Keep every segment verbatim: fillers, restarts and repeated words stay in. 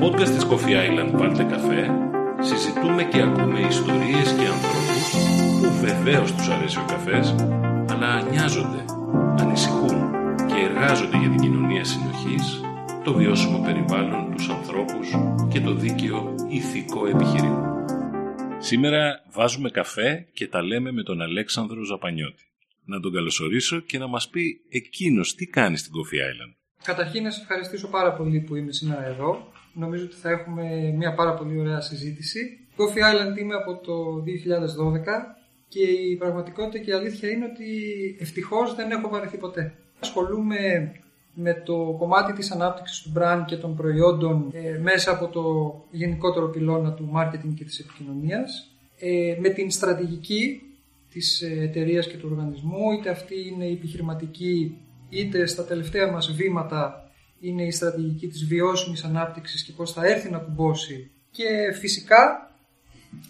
podcast της Coffee Island Πάρτε Καφέ συζητούμε και ακούμε ιστορίες και ανθρώπους που βεβαίως τους αρέσει ο καφές, αλλά νοιάζονται, ανησυχούν και εργάζονται για την κοινωνία συνοχής, το βιώσιμο περιβάλλον, τους ανθρώπους και το δίκαιο ηθικό επιχειρήν. Σήμερα βάζουμε καφέ και τα λέμε με τον Αλέξανδρο Ζαπανιώτη. Να τον καλωσορίσω και να μας πει εκείνος τι κάνει στην Coffee Island. Καταρχήν να σας ευχαριστήσω πάρα πολύ που είμαι σήμερα εδώ. Νομίζω ότι θα έχουμε μια πάρα πολύ ωραία συζήτηση. Coffee Island είμαι από το δύο χιλιάδες δώδεκα και η πραγματικότητα και η αλήθεια είναι ότι ευτυχώς δεν έχω βαρεθεί ποτέ. Ασχολούμαι με το κομμάτι της ανάπτυξης του brand και των προϊόντων ε, μέσα από το γενικότερο πυλώνα του marketing και της επικοινωνίας, ε, με την στρατηγική της εταιρείας και του οργανισμού, είτε αυτή είναι η επιχειρηματική, είτε στα τελευταία μας βήματα είναι η στρατηγική της βιώσιμης ανάπτυξης και πώς θα έρθει να κουμπώσει. Και φυσικά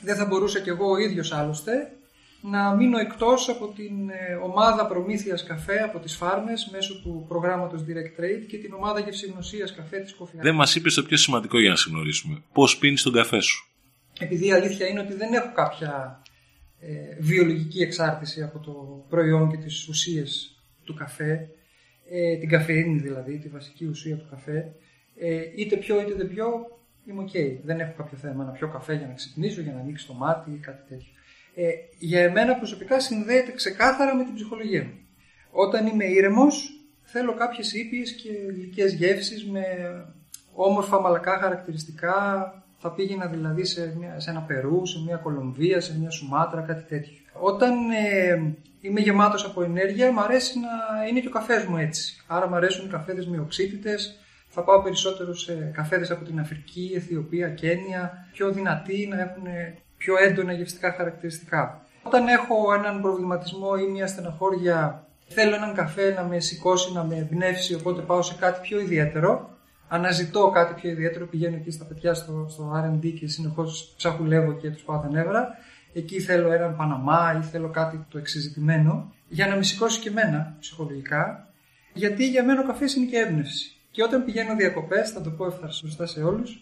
δεν θα μπορούσα κι εγώ ο ίδιος άλλωστε να μείνω εκτός από την ομάδα προμήθειας καφέ από τις φάρμες μέσω του προγράμματος Direct Trade και την ομάδα γευσηγνωσίας καφέ της Coffee Island. Δεν μας είπες το πιο σημαντικό για να σε γνωρίσουμε. Πώς πίνεις τον καφέ σου? Επειδή η αλήθεια είναι ότι δεν έχω κάποια ε, βιολογική εξάρτηση από το προϊόν και τις ουσίες του καφέ, ε, την καφεΐνη δηλαδή, τη βασική ουσία του καφέ, ε, είτε πιο είτε δεν πιο, είμαι οκ. Okay. Δεν έχω κάποιο θέμα να πιω καφέ για να ξυπνήσω, για να ανοίξει το μάτι ή κάτι τέτοιο. Ε, για εμένα προσωπικά συνδέεται ξεκάθαρα με την ψυχολογία μου. Όταν είμαι ήρεμος, θέλω κάποιες ήπιες και γλυκές γεύσεις με όμορφα μαλακά χαρακτηριστικά. Θα πήγαινα δηλαδή σε, μια, σε ένα Περού, σε μια Κολομβία, σε μια Σουμάτρα, κάτι τέτοιο. Όταν ε, είμαι γεμάτος από ενέργεια, μου αρέσει να είναι και ο καφές μου έτσι. Άρα μου αρέσουν οι καφέδες με οξύτητες. Θα πάω περισσότερο σε καφέδες από την Αφρική, Αιθιοπία, Κένια, πιο δυνατοί, να έχουν πιο έντονα γευστικά χαρακτηριστικά. Όταν έχω έναν προβληματισμό ή μια στεναχώρια, θέλω έναν καφέ να με σηκώσει, να με εμπνεύσει, οπότε πάω σε κάτι πιο ιδιαίτερο. Αναζητώ κάτι πιο ιδιαίτερο, πηγαίνω εκεί στα παιδιά στο, στο αρ εν ντι και συνεχώς ψαχουλεύω και τους πάω τα νεύρα. Εκεί θέλω έναν Παναμά ή θέλω κάτι το εξεζητημένο, για να με σηκώσει και εμένα ψυχολογικά, γιατί για μένα ο καφές είναι και έμπνευση. Και όταν πηγαίνω διακοπές, θα το πω ευθαρσοστά σε όλους,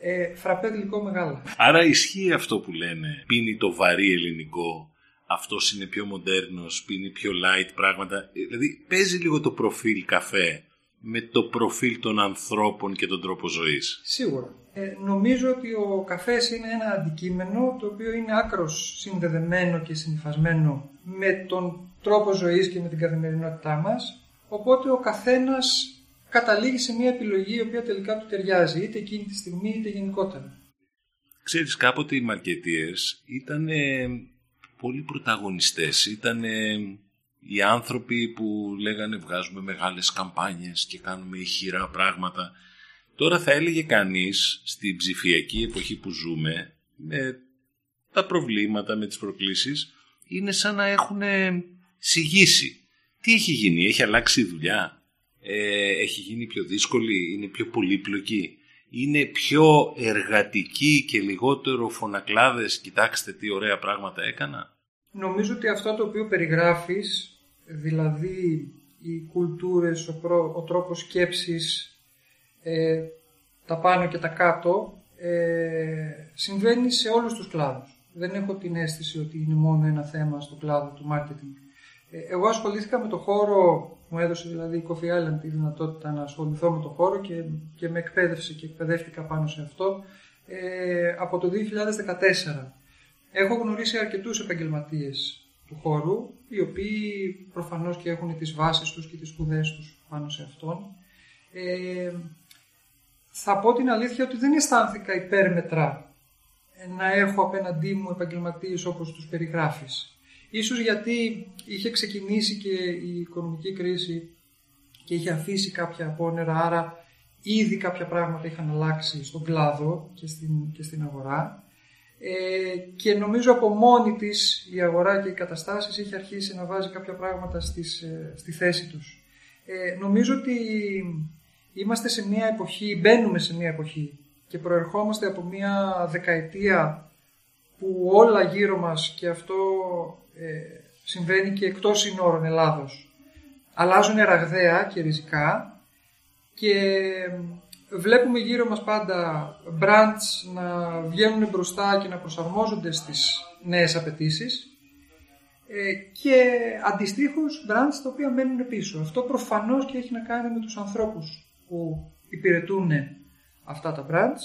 Ε, φραπέ γλυκό μεγάλα. Άρα ισχύει αυτό που λένε, πίνει το βαρύ ελληνικό, αυτός είναι πιο μοντέρνος, πίνει πιο light πράγματα. Δηλαδή παίζει λίγο το προφίλ καφέ με το προφίλ των ανθρώπων και τον τρόπο ζωής. Σίγουρα. Ε, νομίζω ότι ο καφές είναι ένα αντικείμενο το οποίο είναι άκρως συνδεδεμένο και συνυφασμένο με τον τρόπο ζωής και με την καθημερινότητά μας. Οπότε ο καθένας καταλήγει σε μια επιλογή η οποία τελικά του ταιριάζει, είτε εκείνη τη στιγμή είτε γενικότερα. Ξέρεις, κάποτε οι μαρκετίες ήταν πολύ πρωταγωνιστές. Ήταν οι άνθρωποι που λέγανε βγάζουμε μεγάλες καμπάνιες και κάνουμε ηχηρά πράγματα. Τώρα θα έλεγε κανείς στην ψηφιακή εποχή που ζούμε, με τα προβλήματα, με τις προκλήσεις, είναι σαν να έχουν συγγύσει. Τι έχει γίνει, έχει αλλάξει η δουλειά? Ε, έχει γίνει πιο δύσκολη, είναι πιο πολύπλοκη, είναι πιο εργατική και λιγότερο φωνακλάδες, κοιτάξτε τι ωραία πράγματα έκανα? Νομίζω ότι αυτό το οποίο περιγράφεις, δηλαδή οι κουλτούρες, ο, προ, ο τρόπος σκέψης, ε, τα πάνω και τα κάτω, ε, συμβαίνει σε όλους τους κλάδους. Δεν έχω την αίσθηση ότι είναι μόνο ένα θέμα στον κλάδο του marketing. Εγώ ασχολήθηκα με το χώρο, μου έδωσε δηλαδή η Coffee Island τη δυνατότητα να ασχοληθώ με το χώρο και, και με εκπαίδευσε και εκπαιδεύτηκα πάνω σε αυτό ε, από το δύο χιλιάδες δεκατέσσερα. Έχω γνωρίσει αρκετούς επαγγελματίες του χώρου, οι οποίοι προφανώς και έχουν τις βάσεις τους και τις σπουδές τους πάνω σε αυτόν. Ε, θα πω την αλήθεια ότι δεν αισθάνθηκα υπέρμετρα να έχω απέναντί μου επαγγελματίες όπως τους περιγράφεις. Ίσως γιατί είχε ξεκινήσει και η οικονομική κρίση και είχε αφήσει κάποια απόνερα, άρα ήδη κάποια πράγματα είχαν αλλάξει στον κλάδο και στην, και στην αγορά. Ε, και νομίζω από μόνη της η αγορά και οι καταστάσεις είχε αρχίσει να βάζει κάποια πράγματα στις, ε, στη θέση τους. Ε, νομίζω ότι είμαστε σε μια εποχή, μπαίνουμε σε μια εποχή και προερχόμαστε από μια δεκαετία που όλα γύρω μας, και αυτό Ε, συμβαίνει και εκτός συνόρων Ελλάδος, αλλάζουν ραγδαία και ριζικά και βλέπουμε γύρω μας πάντα brands να βγαίνουν μπροστά και να προσαρμόζονται στις νέες απαιτήσεις και αντιστοίχως brands τα οποία μένουν πίσω. Αυτό προφανώς και έχει να κάνει με τους ανθρώπους που υπηρετούν αυτά τα brands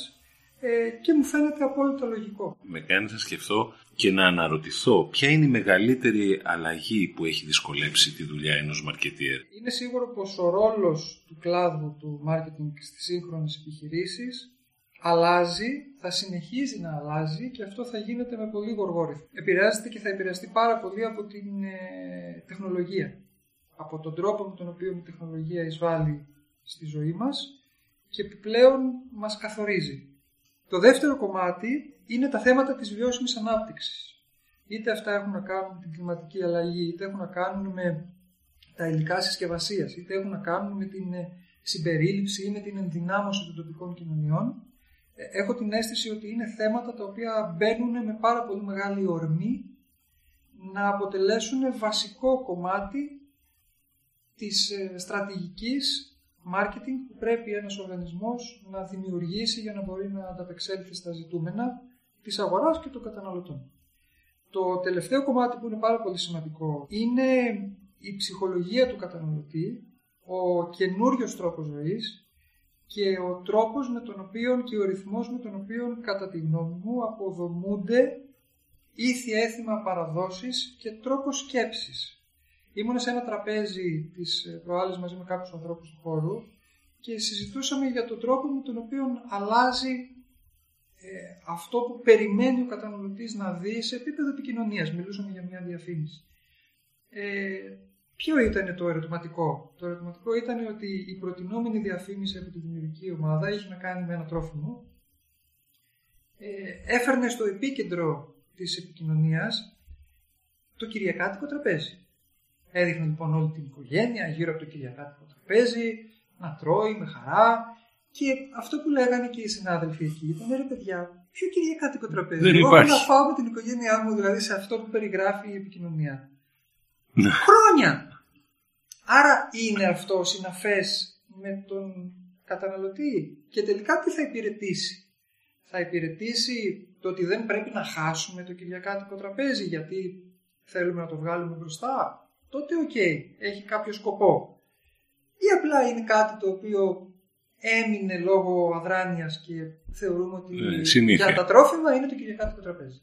και μου φαίνεται απόλυτα λογικό. Με κάνει να σκεφτώ και να αναρωτηθώ ποια είναι η μεγαλύτερη αλλαγή που έχει δυσκολέψει τη δουλειά ενός μαρκετιέρ. Είναι σίγουρο πως ο ρόλος του κλάδου του μάρκετινγκ στις σύγχρονες επιχειρήσεις αλλάζει, θα συνεχίζει να αλλάζει και αυτό θα γίνεται με πολύ γοργό ρυθμό. Επηρεάζεται και θα επηρεαστεί πάρα πολύ από την ε, τεχνολογία, από τον τρόπο με τον οποίο η τεχνολογία εισβάλλει στη ζωή μας και επιπλέον μας καθορίζει. Το δεύτερο κομμάτι είναι τα θέματα της βιώσιμης ανάπτυξης. Είτε αυτά έχουν να κάνουν με την κλιματική αλλαγή, είτε έχουν να κάνουν με τα υλικά συσκευασίας, είτε έχουν να κάνουν με την συμπερίληψη ή με την ενδυνάμωση των τοπικών κοινωνιών. Έχω την αίσθηση ότι είναι θέματα τα οποία μπαίνουν με πάρα πολύ μεγάλη ορμή να αποτελέσουν βασικό κομμάτι της στρατηγικής marketing που πρέπει ένας οργανισμός να δημιουργήσει για να μπορεί να ανταπεξέλθει στα ζητούμενα της αγοράς και των καταναλωτών. Το τελευταίο κομμάτι που είναι πάρα πολύ σημαντικό είναι η ψυχολογία του καταναλωτή, ο καινούριος τρόπος ζωής και ο τρόπος με τον οποίο και ο ρυθμός με τον οποίο, κατά τη γνώμη μου, αποδομούνται ήθια έθιμα παραδόσεις και τρόπος σκέψης. Ήμουν σε ένα τραπέζι τις προάλλες μαζί με κάποιους ανθρώπους του χώρου και συζητούσαμε για τον τρόπο με τον οποίο αλλάζει ε, αυτό που περιμένει ο καταναλωτής να δει σε επίπεδο επικοινωνίας. Μιλούσαμε για μια διαφήμιση. Ε, ποιο ήταν το ερωτηματικό? Το ερωτηματικό ήταν ότι η προτινόμενη διαφήμιση από τη δημιουργική ομάδα είχε να κάνει με ένα τρόφιμο. Ε, έφερνε στο επίκεντρο της επικοινωνίας το κυριακάτικο τραπέζι. Έδειχνε λοιπόν όλη την οικογένεια γύρω από το κυριακάτικο τραπέζι, να τρώει με χαρά. Και αυτό που λέγανε και οι συνάδελφοι εκεί ήταν: ρε παιδιά, ποιο κυριακάτικο τραπέζι? Δεν υπάρχει. Εγώ να φάω με την οικογένειά μου, δηλαδή σε αυτό που περιγράφει η επικοινωνία. Ναι. Χρόνια! Άρα είναι αυτό συναφές με τον καταναλωτή? Και τελικά τι θα υπηρετήσει? Θα υπηρετήσει το ότι δεν πρέπει να χάσουμε το κυριακάτικο τραπέζι γιατί θέλουμε να το βγάλουμε μπροστά? Τότε οκ, okay, έχει κάποιο σκοπό. Ή απλά είναι κάτι το οποίο έμεινε λόγω αδράνειας και θεωρούμε ότι συνήθεια. Για τα τρόφιμα είναι το κυριακάτικο τραπέζι.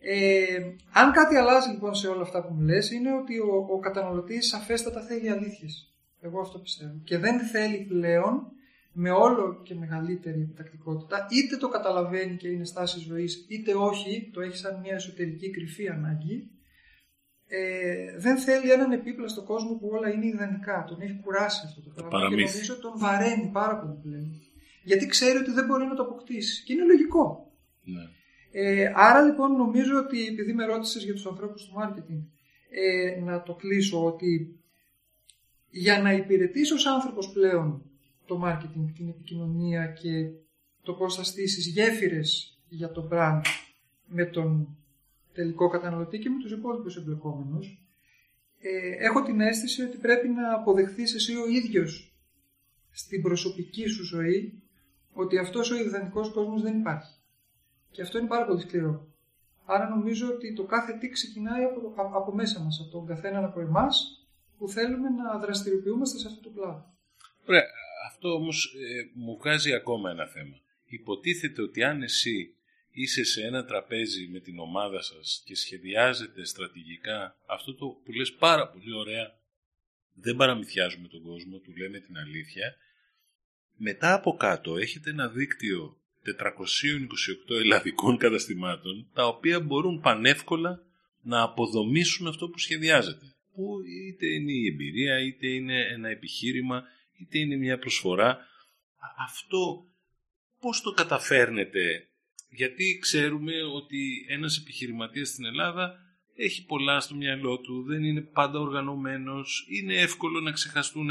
Ε, αν κάτι αλλάζει λοιπόν σε όλα αυτά που μου λες, είναι ότι ο, ο καταναλωτής σαφέστατα θέλει αλήθειες. Εγώ αυτό πιστεύω. Και δεν θέλει πλέον με όλο και μεγαλύτερη επιτακτικότητα, είτε το καταλαβαίνει και είναι στάση ζωής, είτε όχι, το έχει σαν μια εσωτερική κρυφή ανάγκη. Ε, δεν θέλει έναν επίπλαστο κόσμο που όλα είναι ιδανικά. Τον έχει κουράσει αυτό το πράγμα. Και νομίζω τον βαραίνει πάρα πολύ πλέον. Γιατί ξέρει ότι δεν μπορεί να το αποκτήσει. Και είναι λογικό. Ναι. Ε, άρα λοιπόν νομίζω ότι, επειδή με ρώτησες για τους ανθρώπους του μάρκετινγκ, ε, να το κλείσω ότι για να υπηρετήσει ως άνθρωπος πλέον το μάρκετινγκ, την επικοινωνία και το πώς θα στήσεις γέφυρες για το brand με τον τελικό καταναλωτή και με τους υπόλοιπους εμπλεκόμενους, ε, έχω την αίσθηση ότι πρέπει να αποδεχθείς εσύ ο ίδιος στην προσωπική σου ζωή ότι αυτός ο ιδανικός κόσμος δεν υπάρχει. Και αυτό είναι πάρα πολύ σκληρό. Άρα νομίζω ότι το κάθε τι ξεκινάει από, από μέσα μας, από τον καθέναν από εμάς που θέλουμε να δραστηριοποιούμαστε σε αυτό το κλάδο. Ωραία. Αυτό όμως ε, μου βγάζει ακόμα ένα θέμα. Υποτίθεται ότι αν εσύ είσαι σε ένα τραπέζι με την ομάδα σας και σχεδιάζετε στρατηγικά αυτό το που λες πάρα πολύ ωραία, δεν παραμυθιάζουμε τον κόσμο, του λέμε την αλήθεια. Μετά από κάτω έχετε ένα δίκτυο τετρακόσια είκοσι οκτώ ελλαδικών καταστημάτων, τα οποία μπορούν πανεύκολα να αποδομήσουν αυτό που σχεδιάζετε, που είτε είναι η εμπειρία, είτε είναι ένα επιχείρημα, είτε είναι μια προσφορά. Αυτό πώς το καταφέρνετε? Γιατί ξέρουμε ότι ένας επιχειρηματίας στην Ελλάδα έχει πολλά στο μυαλό του, δεν είναι πάντα οργανωμένος, είναι εύκολο να ξεχαστούν.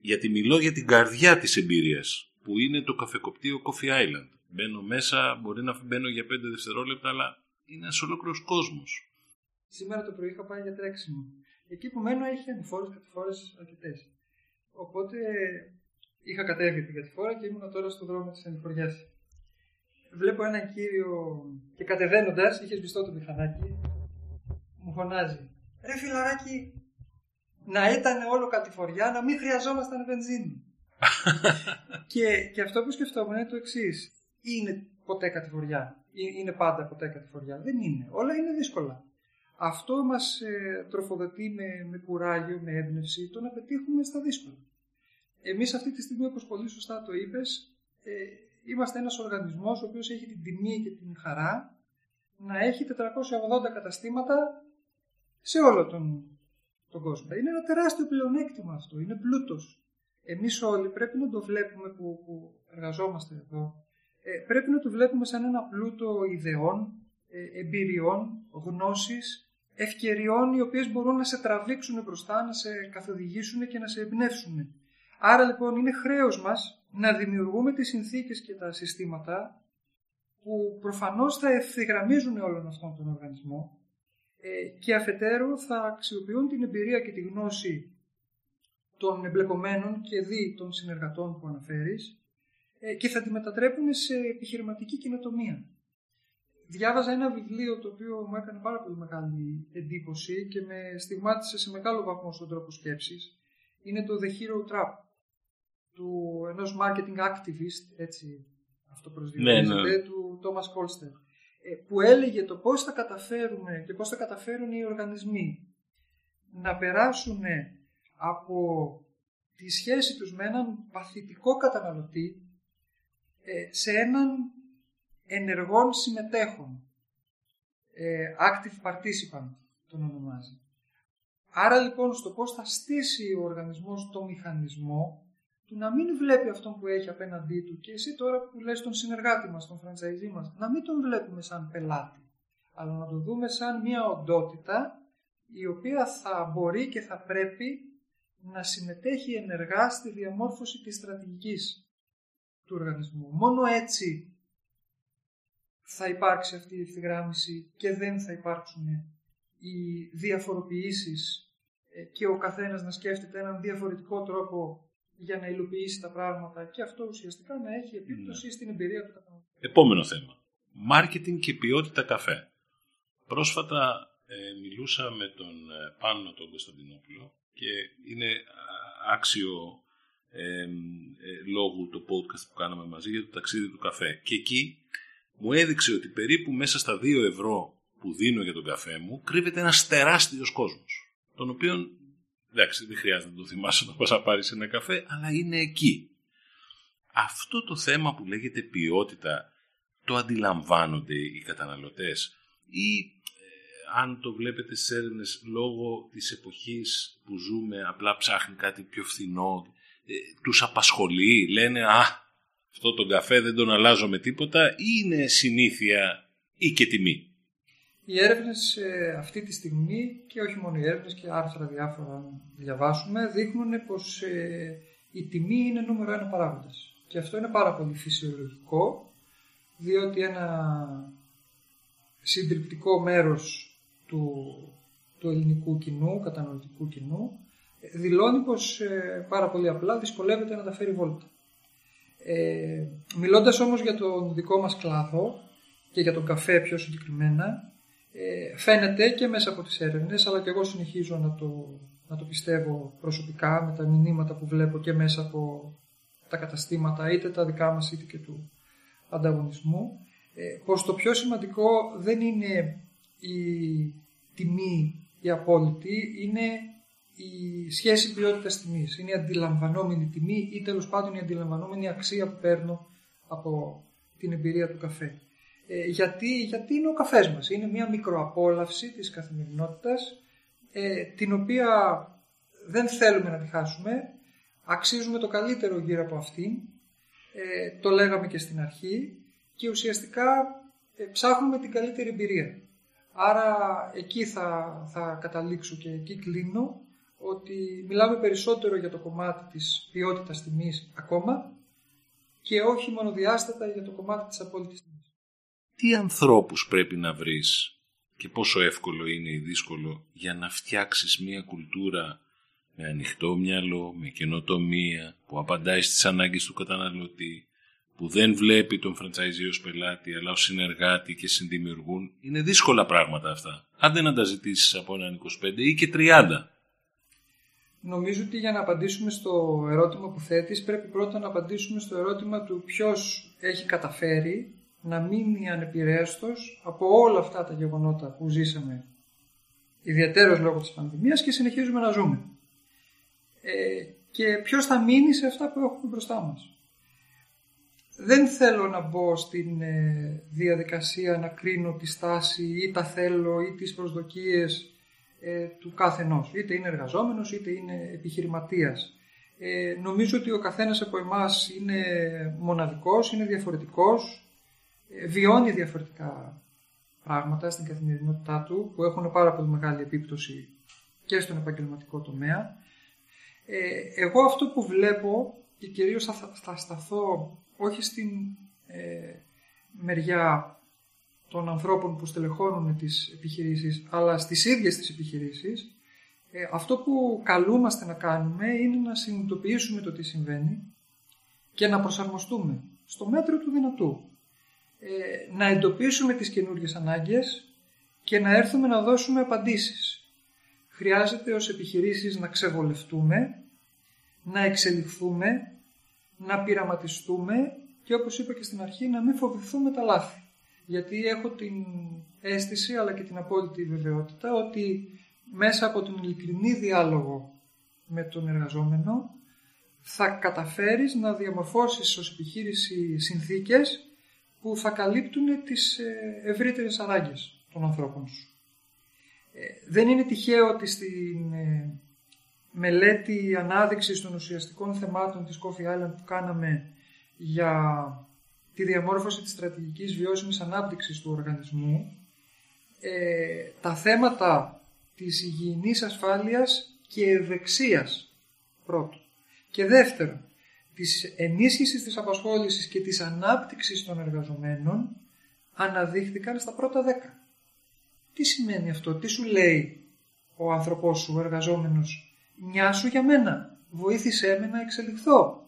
Γιατί μιλώ για την καρδιά της εμπειρίας, που είναι το καφεκοπτείο Coffee Island. Μπαίνω μέσα, μπορεί να μπαίνω για πέντε δευτερόλεπτα, αλλά είναι ένας ολόκληρος κόσμος. Σήμερα το πρωί είχα πάει για τρέξιμο. Εκεί που μένω έχει ανηφόρες κατηφόρες αρκετές. Οπότε είχα κατέβει για τη χώρα και ήμουν τώρα στον δρόμο της Ανηφοριάς. Βλέπω έναν κύριο και κατεβαίνοντας, είχε σβηστό το μηχανάκι, μου φωνάζει: «Ρε φιλαράκι, να ήταν όλο κατηφοριά, να μην χρειαζόμασταν βενζίνη». και, και αυτό που σκεφτόμουν είναι το εξής: είναι ποτέ κατηφοριά? Είναι πάντα ποτέ κατηφοριά? Δεν είναι. Όλα είναι δύσκολα. Αυτό μας ε, τροφοδοτεί με, με κουράγιο, με έμπνευση, το να πετύχουμε στα δύσκολα. Εμείς αυτή τη στιγμή, όπως πολύ σωστά το είπες, ε, είμαστε ένας οργανισμός ο οποίος έχει την τιμή και την χαρά να έχει τετρακόσια ογδόντα καταστήματα σε όλο τον, τον κόσμο. Είναι ένα τεράστιο πλεονέκτημα αυτό, είναι πλούτος. Εμείς όλοι πρέπει να το βλέπουμε που, που εργαζόμαστε εδώ, ε, πρέπει να το βλέπουμε σαν ένα πλούτο ιδεών, ε, εμπειριών, γνώσης, ευκαιριών οι οποίες μπορούν να σε τραβήξουν μπροστά, να σε καθοδηγήσουν και να σε εμπνεύσουν. Άρα λοιπόν είναι χρέος μας να δημιουργούμε τις συνθήκες και τα συστήματα που προφανώς θα ευθυγραμμίζουν όλον αυτόν τον οργανισμό και αφετέρου θα αξιοποιούν την εμπειρία και τη γνώση των εμπλεκομένων και δι των συνεργατών που αναφέρεις και θα τη μετατρέπουν σε επιχειρηματική καινοτομία. Διάβαζα ένα βιβλίο το οποίο μου έκανε πάρα πολύ μεγάλη εντύπωση και με στιγμάτισε σε μεγάλο βαθμό στον τρόπο σκέψης. Είναι το The Hero Trap, του ενός marketing activist, έτσι αυτό προσδιορίζεται, ναι, ναι. του Thomas Kolster, που έλεγε το πώς θα καταφέρουμε και πώς θα καταφέρουν οι οργανισμοί να περάσουν από τη σχέση τους με έναν παθητικό καταναλωτή σε έναν ενεργόν συμμετέχον, active participant τον ονομάζει. Άρα λοιπόν στο πώς θα στήσει ο οργανισμός το μηχανισμό του να μην βλέπει αυτόν που έχει απέναντί του και εσύ τώρα που λες τον συνεργάτη μας, τον franchise μας, να μην τον βλέπουμε σαν πελάτη, αλλά να τον δούμε σαν μια οντότητα η οποία θα μπορεί και θα πρέπει να συμμετέχει ενεργά στη διαμόρφωση της στρατηγικής του οργανισμού. Μόνο έτσι θα υπάρξει αυτή η ευθυγράμμιση και δεν θα υπάρξουν οι διαφοροποιήσεις και ο καθένας να σκέφτεται έναν διαφορετικό τρόπο για να υλοποιήσει τα πράγματα και αυτό ουσιαστικά να έχει επίπτωση ναι. στην εμπειρία του καταναλωτή. Επόμενο θέμα. Μάρκετινγκ και ποιότητα καφέ. Πρόσφατα ε, μιλούσα με τον Πάνο τον Κωνσταντινόπουλο και είναι άξιο ε, ε, λόγου το podcast που κάναμε μαζί για το ταξίδι του καφέ. Και εκεί μου έδειξε ότι περίπου μέσα στα δύο ευρώ που δίνω για τον καφέ μου κρύβεται ένας τεράστιος κόσμος, τον οποίον εντάξει, δεν χρειάζεται να το θυμάσαι να πας να πάρεις ένα καφέ, αλλά είναι εκεί. Αυτό το θέμα που λέγεται ποιότητα, το αντιλαμβάνονται οι καταναλωτές ή ε, αν το βλέπετε στις έρευνες λόγω της εποχής που ζούμε, απλά ψάχνει κάτι πιο φθηνό, ε, τους απασχολεί, λένε «Α, αυτό τον καφέ δεν τον αλλάζω με τίποτα» ή είναι συνήθεια ή και τιμή. Οι έρευνες ε, αυτή τη στιγμή, και όχι μόνο οι έρευνες και άρθρα διάφορα διαβάσουμε, δείχνουν πως ε, η τιμή είναι νούμερο ένα παράγοντας. Και αυτό είναι πάρα πολύ φυσιολογικό, διότι ένα συντριπτικό μέρος του, του ελληνικού κοινού, καταναλωτικού κοινού, δηλώνει πως ε, πάρα πολύ απλά δυσκολεύεται να τα φέρει βόλτα. Ε, μιλώντας όμως για τον δικό μας κλάδο και για τον καφέ πιο συγκεκριμένα, φαίνεται και μέσα από τις έρευνες, αλλά και εγώ συνεχίζω να το, να το πιστεύω προσωπικά με τα μηνύματα που βλέπω και μέσα από τα καταστήματα, είτε τα δικά μας είτε και του ανταγωνισμού, πως το πιο σημαντικό δεν είναι η τιμή η απόλυτη, είναι η σχέση ποιότητας τιμής, είναι η αντιλαμβανόμενη τιμή ή τέλος πάντων η αντιλαμβανόμενη αξία που παίρνω από την εμπειρία του καφέ. Ε, γιατί, γιατί είναι ο καφές μας, είναι μια μικροαπόλαυση της καθημερινότητας ε, την οποία δεν θέλουμε να τη χάσουμε, αξίζουμε το καλύτερο γύρω από αυτήν, ε, το λέγαμε και στην αρχή και ουσιαστικά ε, ψάχνουμε την καλύτερη εμπειρία. Άρα εκεί θα, θα καταλήξω και εκεί κλείνω, ότι μιλάμε περισσότερο για το κομμάτι της ποιότητας τιμής ακόμα και όχι μονοδιάστατα για το κομμάτι της απόλυτης τιμής. Τι ανθρώπους πρέπει να βρεις και πόσο εύκολο είναι ή δύσκολο για να φτιάξεις μια κουλτούρα με ανοιχτό μυαλό, με καινοτομία, που απαντάει στις ανάγκες του καταναλωτή, που δεν βλέπει τον φραντσαϊζή ως πελάτη, αλλά ως συνεργάτη και συνδημιουργούν. Είναι δύσκολα πράγματα αυτά. Αν δεν ανταζητήσεις από έναν είκοσι πέντε ή και τριάντα. Νομίζω ότι για να απαντήσουμε στο ερώτημα που θέτεις, πρέπει πρώτα να απαντήσουμε στο ερώτημα του ποιος έχει καταφέρει να μείνει ανεπηρέαστος από όλα αυτά τα γεγονότα που ζήσαμε, ιδιαίτερως λόγω της πανδημίας, και συνεχίζουμε να ζούμε. Ε, και ποιος θα μείνει σε αυτά που έχουμε μπροστά μας. Δεν θέλω να μπω στην ε, διαδικασία να κρίνω τη στάση ή τα θέλω ή τις προσδοκίες ε, του καθενός. Είτε είναι εργαζόμενος είτε είναι επιχειρηματίας. Ε, νομίζω ότι ο καθένας από εμάς είναι μοναδικός, είναι διαφορετικός, ε, βιώνει διαφορετικά πράγματα στην καθημερινότητά του που έχουν πάρα πολύ μεγάλη επίπτωση και στον επαγγελματικό τομέα. Ε, εγώ αυτό που βλέπω, και κυρίως θα, θα σταθώ όχι στην ε, μεριά των ανθρώπων που στελεχώνουν τις επιχειρήσεις, αλλά στις ίδιες τις επιχειρήσεις, ε, αυτό που καλούμαστε να κάνουμε είναι να συνειδητοποιήσουμε το τι συμβαίνει και να προσαρμοστούμε στο μέτρο του δυνατού. Ε, να εντοπίσουμε τις καινούργιες ανάγκες και να έρθουμε να δώσουμε απαντήσεις. Χρειάζεται ως επιχειρήσεις να ξεβολευτούμε, να εξελιχθούμε, να πειραματιστούμε και, όπως είπα και στην αρχή, να μην φοβηθούμε τα λάθη. Γιατί έχω την αίσθηση αλλά και την απόλυτη βεβαιότητα ότι μέσα από τον ειλικρινή διάλογο με τον εργαζόμενο θα καταφέρεις να διαμορφώσεις ως επιχείρηση συνθήκες που θα καλύπτουν τις ευρύτερες ανάγκες των ανθρώπων σου. Δεν είναι τυχαίο ότι στην μελέτη ανάδειξης των ουσιαστικών θεμάτων της Coffee Island που κάναμε για τη διαμόρφωση της στρατηγικής βιώσιμης ανάπτυξης του οργανισμού, τα θέματα της υγιεινής ασφάλειας και ευεξίας πρώτον και δεύτερον, της ενίσχυσης της απασχόλησης και της ανάπτυξης των εργαζομένων αναδείχθηκαν στα πρώτα δέκα. Τι σημαίνει αυτό, τι σου λέει ο άνθρωπός σου, ο εργαζόμενος? Νιά σου για μένα, βοήθησέ με να εξελιχθώ,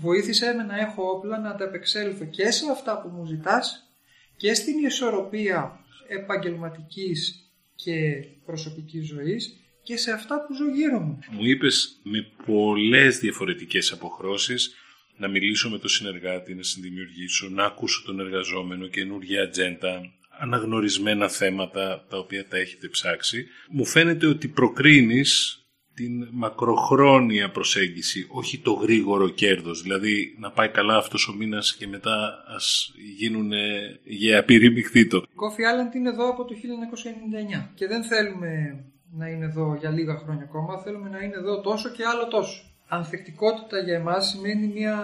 βοήθησέ με να έχω όπλα να ανταπεξέλθω και σε αυτά που μου ζητάς και στην ισορροπία επαγγελματικής και προσωπικής ζωής και σε αυτά που ζω γύρω μου. Μου είπες με πολλές διαφορετικές αποχρώσεις να μιλήσω με τον συνεργάτη, να συνδημιουργήσω, να ακούσω τον εργαζόμενο, καινούργια ατζέντα, αναγνωρισμένα θέματα τα οποία τα έχετε ψάξει. Μου φαίνεται ότι προκρίνεις την μακροχρόνια προσέγγιση, όχι το γρήγορο κέρδος, δηλαδή να πάει καλά αυτός ο μήνας και μετά ας γίνουν γεαπήροι μειχθήτο. Coffee Island είναι εδώ από το χίλια εννιακόσια ενενήντα εννιά και δεν θέλουμε να είναι εδώ για λίγα χρόνια ακόμα, θέλουμε να είναι εδώ τόσο και άλλο τόσο. Ανθεκτικότητα για εμάς σημαίνει μια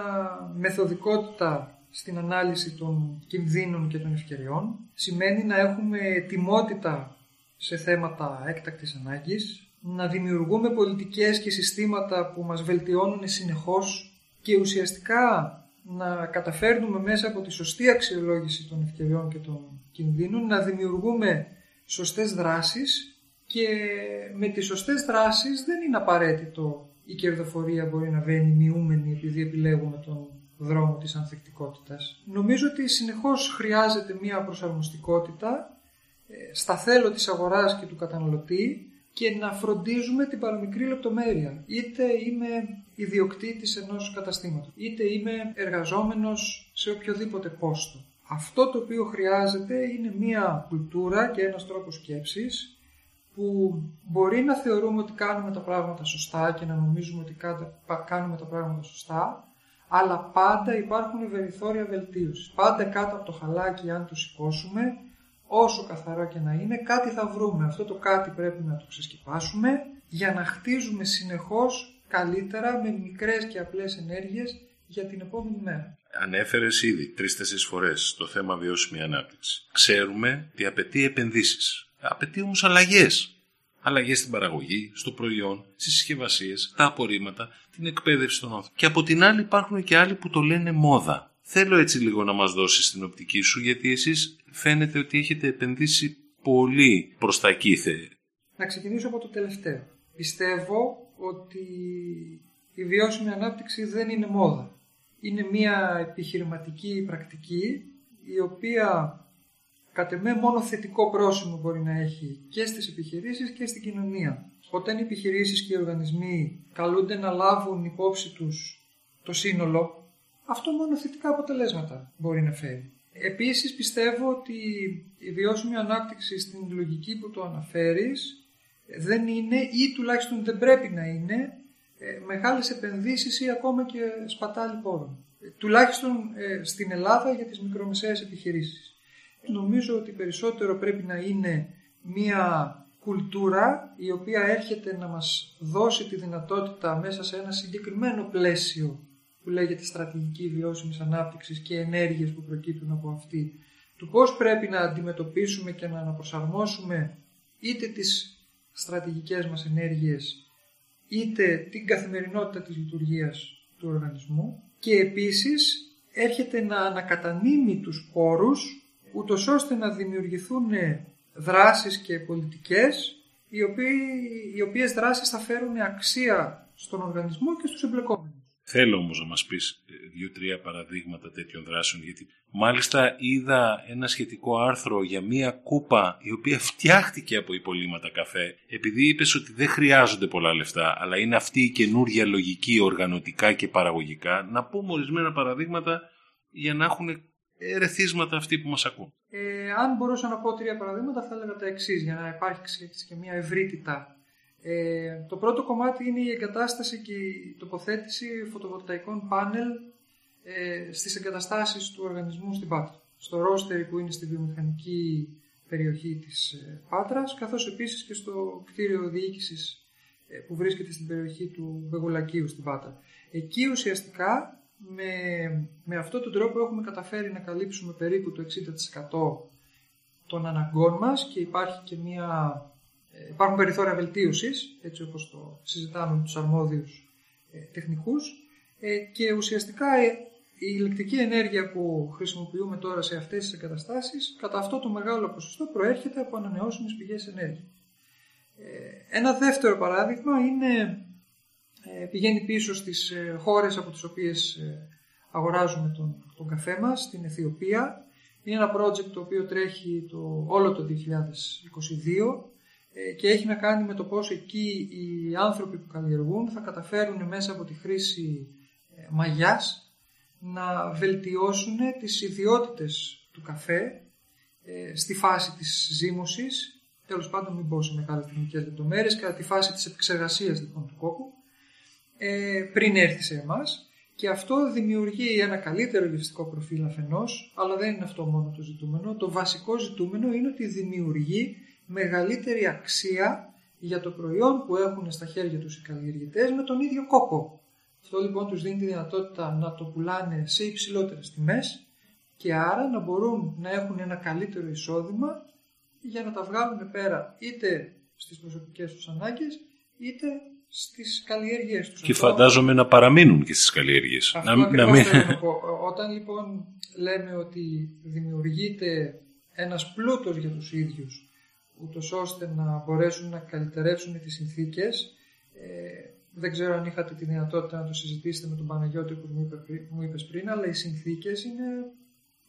μεθοδικότητα στην ανάλυση των κινδύνων και των ευκαιριών, σημαίνει να έχουμε ετοιμότητα σε θέματα έκτακτης ανάγκης, να δημιουργούμε πολιτικές και συστήματα που μας βελτιώνουν συνεχώς και ουσιαστικά να καταφέρνουμε μέσα από τη σωστή αξιολόγηση των ευκαιριών και των κινδύνων να δημιουργούμε σωστές δράσεις, και με τις σωστές δράσεις δεν είναι απαραίτητο η κερδοφορία μπορεί να βαίνει μειούμενη επειδή επιλέγουμε τον δρόμο της ανθεκτικότητας. Νομίζω ότι συνεχώς χρειάζεται μία προσαρμοστικότητα στα θέλω της αγοράς και του καταναλωτή και να φροντίζουμε την παραμικρή λεπτομέρεια. Είτε είμαι ιδιοκτήτης ενός καταστήματος, είτε είμαι εργαζόμενος σε οποιοδήποτε πόστο. Αυτό το οποίο χρειάζεται είναι μία κουλτούρα και ένας τρόπος σκέψης που μπορεί να θεωρούμε ότι κάνουμε τα πράγματα σωστά και να νομίζουμε ότι κάνουμε τα πράγματα σωστά, αλλά πάντα υπάρχουν περιθώρια βελτίωσης. Πάντα κάτω από το χαλάκι, αν το σηκώσουμε, όσο καθαρό και να είναι, κάτι θα βρούμε. Αυτό το κάτι πρέπει να το ξεσκεπάσουμε για να χτίζουμε συνεχώς καλύτερα με μικρές και απλές ενέργειες για την επόμενη μέρα. Ανέφερες ήδη τρεις-τέσσερις φορές το θέμα βιώσιμη ανάπτυξη. Ξέρουμε ότι απαιτεί επενδύσεις. Απαιτεί όμως αλλαγές. Αλλαγές στην παραγωγή, στο προϊόν, στις συσκευασίες, τα απορρίμματα, την εκπαίδευση των ανθρώπων. Και από την άλλη υπάρχουν και άλλοι που το λένε μόδα. Θέλω έτσι λίγο να μας δώσεις την οπτική σου, γιατί εσείς φαίνεται ότι έχετε επενδύσει πολύ προς τα κύθε. Να ξεκινήσω από το τελευταίο. Πιστεύω ότι η βιώσιμη ανάπτυξη δεν είναι μόδα. Είναι μια επιχειρηματική πρακτική η οποία κατ' εμέ μόνο θετικό πρόσημο μπορεί να έχει και στις επιχειρήσεις και στην κοινωνία. Όταν οι επιχειρήσεις και οι οργανισμοί καλούνται να λάβουν υπόψη τους το σύνολο, αυτό μόνο θετικά αποτελέσματα μπορεί να φέρει. Επίσης πιστεύω ότι η βιώσιμη ανάπτυξη στην λογική που το αναφέρεις δεν είναι ή τουλάχιστον δεν πρέπει να είναι μεγάλες επενδύσεις ή ακόμα και σπατάλη πόρων. Τουλάχιστον στην Ελλάδα για τις μικρομεσαίες επιχειρήσεις. Νομίζω ότι περισσότερο πρέπει να είναι μια κουλτούρα η οποία έρχεται να μας δώσει τη δυνατότητα μέσα σε ένα συγκεκριμένο πλαίσιο που λέγεται στρατηγική βιώσιμης ανάπτυξης και ενέργειες που προκύπτουν από αυτή, του πώς πρέπει να αντιμετωπίσουμε και να αναπροσαρμόσουμε είτε τις στρατηγικές μας ενέργειες είτε την καθημερινότητα της λειτουργίας του οργανισμού, και επίσης έρχεται να ανακατανείμει τους πόρους ούτως ώστε να δημιουργηθούν δράσεις και πολιτικές οι, οποίοι, οι οποίες δράσεις θα φέρουν αξία στον οργανισμό και στους εμπλεκόμενους. Θέλω όμως να μας πεις δύο-τρία παραδείγματα τέτοιων δράσεων, γιατί μάλιστα είδα ένα σχετικό άρθρο για μία κούπα η οποία φτιάχτηκε από υπολείμματα καφέ, επειδή είπες ότι δεν χρειάζονται πολλά λεφτά, αλλά είναι αυτή η καινούργια λογική οργανωτικά και παραγωγικά. Να πούμε ορισμένα παραδείγματα για να έχουν ερεθίσματα αυτοί που μας ακούν. Ε, αν μπορούσα να πω τρία παραδείγματα, θα έλεγα τα εξής για να υπάρχει και μια ευρύτητα. Ε, το πρώτο κομμάτι είναι η εγκατάσταση και η τοποθέτηση φωτοβολταϊκών πάνελ ε, στις εγκαταστάσεις του οργανισμού στην Πάτρα. Στο Ρώστερι που είναι στη βιομηχανική περιοχή της ε, Πάτρας, καθώς επίσης και στο κτίριο διοίκησης ε, που βρίσκεται στην περιοχή του Μπεγουλακίου στην Πάτρα. Εκεί ουσιαστικά Με, με αυτόν τον τρόπο έχουμε καταφέρει να καλύψουμε περίπου το εξήντα τοις εκατό των αναγκών μας και υπάρχει και μια, υπάρχουν περιθώρια βελτίωσης, έτσι όπως το συζητάμε με τους αρμόδιους ε, τεχνικούς, ε, και ουσιαστικά ε, η ηλεκτρική ενέργεια που χρησιμοποιούμε τώρα σε αυτές τις εγκαταστάσεις κατά αυτό το μεγάλο ποσοστό προέρχεται από ανανεώσιμες πηγές ενέργειας. Ε, ένα δεύτερο παράδειγμα είναι πηγαίνει πίσω στις χώρες από τις οποίες αγοράζουμε τον, τον καφέ μας, στην Αιθιοπία. Είναι ένα project το οποίο τρέχει το, όλο το δύο χιλιάδες είκοσι δύο και έχει να κάνει με το πώς εκεί οι άνθρωποι που καλλιεργούν θα καταφέρουν μέσα από τη χρήση μαγιάς να βελτιώσουν τις ιδιότητες του καφέ στη φάση της ζύμωσης, τέλος πάντων μην πω σε μεγάλες τεχνικές λεπτομέρειες, κατά τη φάση της επεξεργασίας λοιπόν του κόκκου, πριν έρθει σε εμάς, και αυτό δημιουργεί ένα καλύτερο γευστικό προφίλ αφενός, αλλά δεν είναι αυτό μόνο το ζητούμενο. Το βασικό ζητούμενο είναι ότι δημιουργεί μεγαλύτερη αξία για το προϊόν που έχουν στα χέρια τους οι καλλιεργητές με τον ίδιο κόκο. Αυτό λοιπόν τους δίνει τη δυνατότητα να το πουλάνε σε υψηλότερες τιμές και άρα να μπορούν να έχουν ένα καλύτερο εισόδημα για να τα βγάλουν πέρα είτε στις προσωπικές τους ανάγκες είτε στις καλλιέργειες τους. Και φαντάζομαι να παραμείνουν και στις καλλιέργειες. Αυτό να, να μην... να πω. Όταν λοιπόν λέμε ότι δημιουργείται ένας πλούτος για τους ίδιους, ούτως ώστε να μπορέσουν να καλυτερεύσουν τις συνθήκες, ε, δεν ξέρω αν είχατε τη δυνατότητα να το συζητήσετε με τον Παναγιώτη που μου, είπε, μου είπες πριν, αλλά οι συνθήκες είναι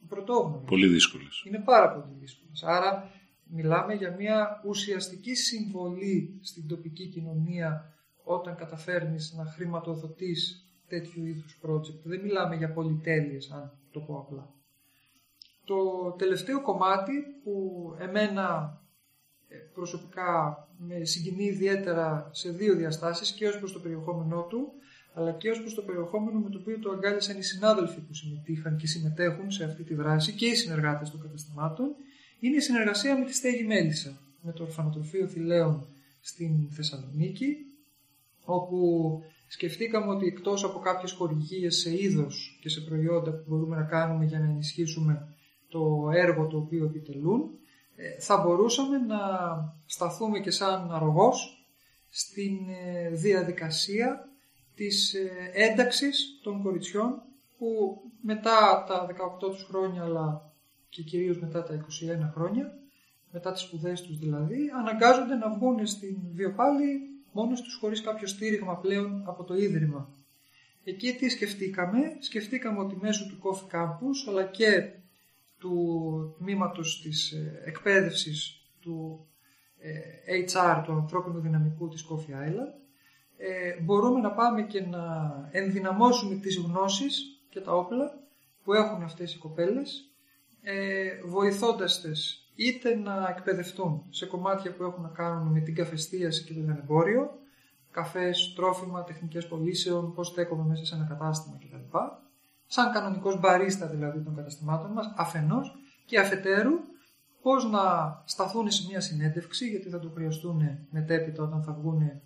πρωτόγνωρες. Πολύ δύσκολες. Είναι πάρα πολύ δύσκολες. Άρα μιλάμε για μια ουσιαστική συμβολή στην τοπική κοινωνία όταν καταφέρνεις να χρηματοδοτείς τέτοιου είδους project. Δεν μιλάμε για πολυτέλειες, αν το πω απλά. Το τελευταίο κομμάτι που εμένα προσωπικά με συγκινεί ιδιαίτερα σε δύο διαστάσεις, και ως προς το περιεχόμενό του, αλλά και ως προς το περιεχόμενο με το οποίο το αγκάλιασαν οι συνάδελφοι που συμμετείχαν και συμμετέχουν σε αυτή τη δράση και οι συνεργάτες των καταστημάτων, είναι η συνεργασία με τη Στέγη Μέλισσα, με το Ορφανοτροφείο Θηλαίων στην Θεσσαλονίκη, όπου σκεφτήκαμε ότι εκτός από κάποιες χορηγίες σε είδος και σε προϊόντα που μπορούμε να κάνουμε για να ενισχύσουμε το έργο το οποίο επιτελούν, θα μπορούσαμε να σταθούμε και σαν αρρωγός στην διαδικασία της ένταξης των κοριτσιών που μετά τα δεκαοκτώ τους χρόνια, αλλά και κυρίως μετά τα είκοσι ένα χρόνια, μετά τις σπουδές τους δηλαδή, αναγκάζονται να βγουν στην βιοπάλη μόνος τους, χωρίς κάποιο στήριγμα πλέον από το Ίδρυμα. Εκεί τι σκεφτήκαμε? Σκεφτήκαμε ότι μέσω του Coffee Campus αλλά και του τμήματος της εκπαίδευσης του έιτς αρ, του ανθρώπινου δυναμικού της Coffee Island, μπορούμε να πάμε και να ενδυναμώσουμε τις γνώσεις και τα όπλα που έχουν αυτές οι κοπέλες, βοηθώντας τις είτε να εκπαιδευτούν σε κομμάτια που έχουν να κάνουν με την καφεστίαση και το λιανεμπόριο, καφές, τρόφιμα, τεχνικές πωλήσεων, πώς στέκομαι μέσα σε ένα κατάστημα κτλ. Σαν κανονικός μπαρίστα δηλαδή των καταστημάτων μας, αφενός, και αφετέρου πώς να σταθούν σε μια συνέντευξη, γιατί θα το χρειαστούν μετέπειτα όταν θα βγουν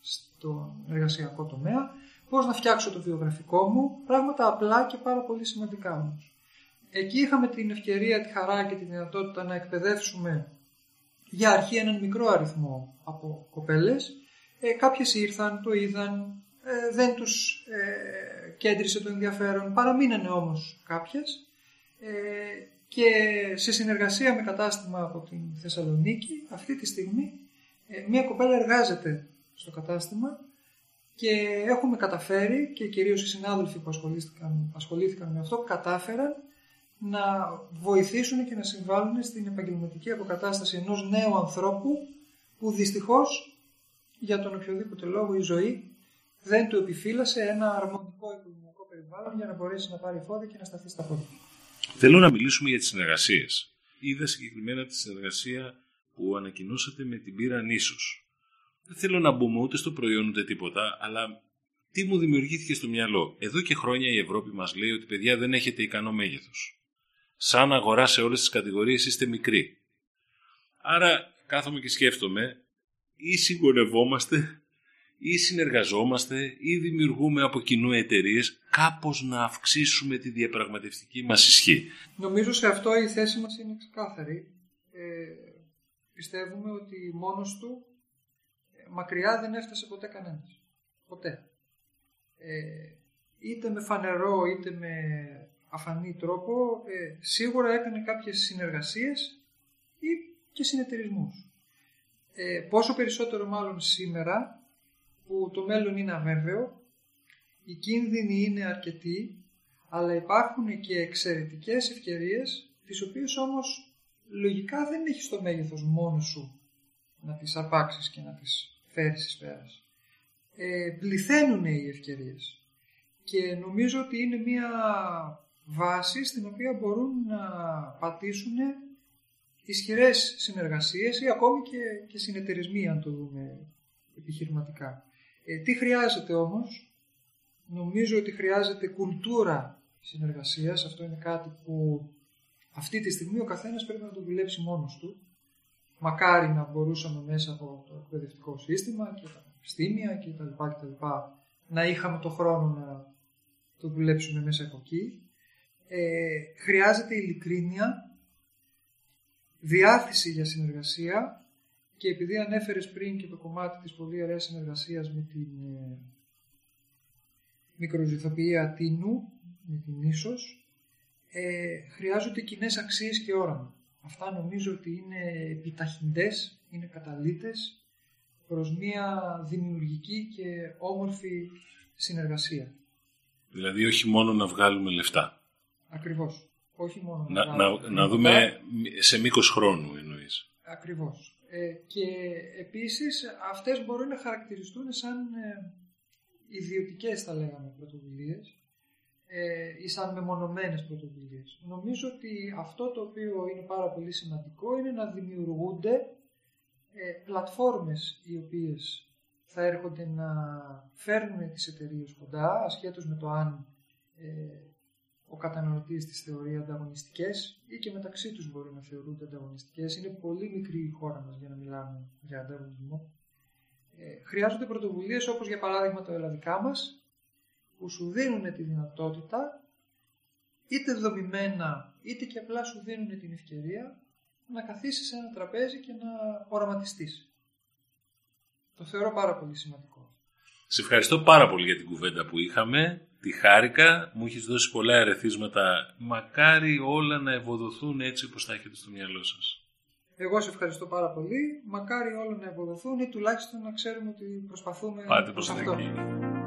στον εργασιακό τομέα, πώς να φτιάξω το βιογραφικό μου, πράγματα απλά και πάρα πολύ σημαντικά όμως. Εκεί είχαμε την ευκαιρία, τη χαρά και τη δυνατότητα να εκπαιδεύσουμε για αρχή έναν μικρό αριθμό από κοπέλες. Ε, κάποιες ήρθαν, το είδαν, ε, δεν τους ε, κέντρισε το ενδιαφέρον, παραμείνανε όμως κάποιες. Ε, και σε συνεργασία με κατάστημα από την Θεσσαλονίκη, αυτή τη στιγμή ε, μία κοπέλα εργάζεται στο κατάστημα και έχουμε καταφέρει, και κυρίως οι συνάδελφοι που ασχολήθηκαν, ασχολήθηκαν με αυτό, κατάφεραν να βοηθήσουν και να συμβάλλουν στην επαγγελματική αποκατάσταση ενός νέου ανθρώπου που δυστυχώς για τον οποιοδήποτε λόγο η ζωή δεν του επιφύλασε ένα αρμονικό οικονομικό περιβάλλον για να μπορέσει να πάρει φόδι και να σταθεί στα πόδια. Θέλω να μιλήσουμε για τις συνεργασίες. Είδα συγκεκριμένα τη συνεργασία που ανακοινώσατε με την Πύρρα Νήσος. Δεν θέλω να μπούμε ούτε στο προϊόν ούτε τίποτα, αλλά τι μου δημιουργήθηκε στο μυαλό. Εδώ και χρόνια η Ευρώπη μας λέει ότι παιδιά δεν έχετε ικανό μέγεθος. Σαν αγορά σε όλες τις κατηγορίες είστε μικροί. Άρα κάθομαι και σκέφτομαι, ή συγχωνευόμαστε, ή συνεργαζόμαστε, ή δημιουργούμε από κοινού εταιρείες, κάπως να αυξήσουμε τη διαπραγματευτική μας ισχύ. Νομίζω σε αυτό η θέση μας είναι ξεκάθαρη. Ε, πιστεύουμε ότι μόνος του μακριά δεν έφτασε ποτέ κανένας. Ποτέ. Ε, είτε με φανερό, είτε με αφανή τρόπο, ε, σίγουρα έκανε κάποιες συνεργασίες ή και συνεταιρισμούς. Ε, πόσο περισσότερο μάλλον σήμερα που το μέλλον είναι αβέβαιο, οι κίνδυνοι είναι αρκετοί, αλλά υπάρχουν και εξαιρετικές ευκαιρίες, τις οποίες όμως λογικά δεν έχεις το μέγεθος μόνος σου να τις αρπάξεις και να τις φέρεις εις πέρας. Ε, πληθαίνουν οι ευκαιρίες και νομίζω ότι είναι μια βάση στην οποία μπορούν να πατήσουν ισχυρές συνεργασίες ή ακόμη και, και συνεταιρισμοί, αν το δούμε επιχειρηματικά. Ε, τι χρειάζεται όμως? Νομίζω ότι χρειάζεται κουλτούρα συνεργασίας. Αυτό είναι κάτι που αυτή τη στιγμή ο καθένας πρέπει να το δουλέψει μόνος του. Μακάρι να μπορούσαμε μέσα από το εκπαιδευτικό σύστημα και τα πανεπιστήμια κτλ. Να είχαμε το χρόνο να το δουλέψουμε μέσα από εκεί. Ε, χρειάζεται ειλικρίνεια, διάθεση για συνεργασία, και επειδή ανέφερες πριν και το κομμάτι της πολύ ωραίας συνεργασίας με την ε, μικροζυθοποιία Αττίνου, με την Ίσως, ε, χρειάζονται κοινές αξίες και όραμα. Αυτά νομίζω ότι είναι επιταχυντές, είναι καταλύτες προς μια δημιουργική και όμορφη συνεργασία. Δηλαδή όχι μόνο να βγάλουμε λεφτά. Ακριβώς. Όχι μόνο να, να, να, να δούμε σε μήκος χρόνου, εννοείς. Ακριβώς. Ε, και επίσης αυτές μπορούν να χαρακτηριστούν σαν ε, ιδιωτικές, θα λέγαμε, πρωτοβουλίες ε, ή σαν μεμονωμένες πρωτοβουλίες. Νομίζω ότι αυτό το οποίο είναι πάρα πολύ σημαντικό είναι να δημιουργούνται ε, πλατφόρμες οι οποίες θα έρχονται να φέρνουν τις εταιρείες κοντά, ασχέτως με το αν ε, ο καταναλωτής της θεωρεί ανταγωνιστικές, ή και μεταξύ τους μπορεί να θεωρούνται ανταγωνιστικές. Είναι πολύ μικρή η χώρα μας για να μιλάμε για ανταγωνισμό. Ε, χρειάζονται πρωτοβουλίες όπως για παράδειγμα τα ελλαδικά μας, που σου δίνουν τη δυνατότητα, είτε δομημένα είτε και απλά σου δίνουν την ευκαιρία να καθίσεις σε ένα τραπέζι και να οραματιστείς. Το θεωρώ πάρα πολύ σημαντικό. Σε ευχαριστώ πάρα πολύ για την κουβέντα που είχαμε. Τη χάρηκα, μου έχεις δώσει πολλά ερεθίσματα. Μακάρι όλα να ευοδοθούν έτσι όπως τα έχετε στο μυαλό σας. Εγώ σε ευχαριστώ πάρα πολύ. Μακάρι όλοι να ευοδοθούν ή τουλάχιστον να ξέρουμε ότι προσπαθούμε. Πάτε προς αυτό.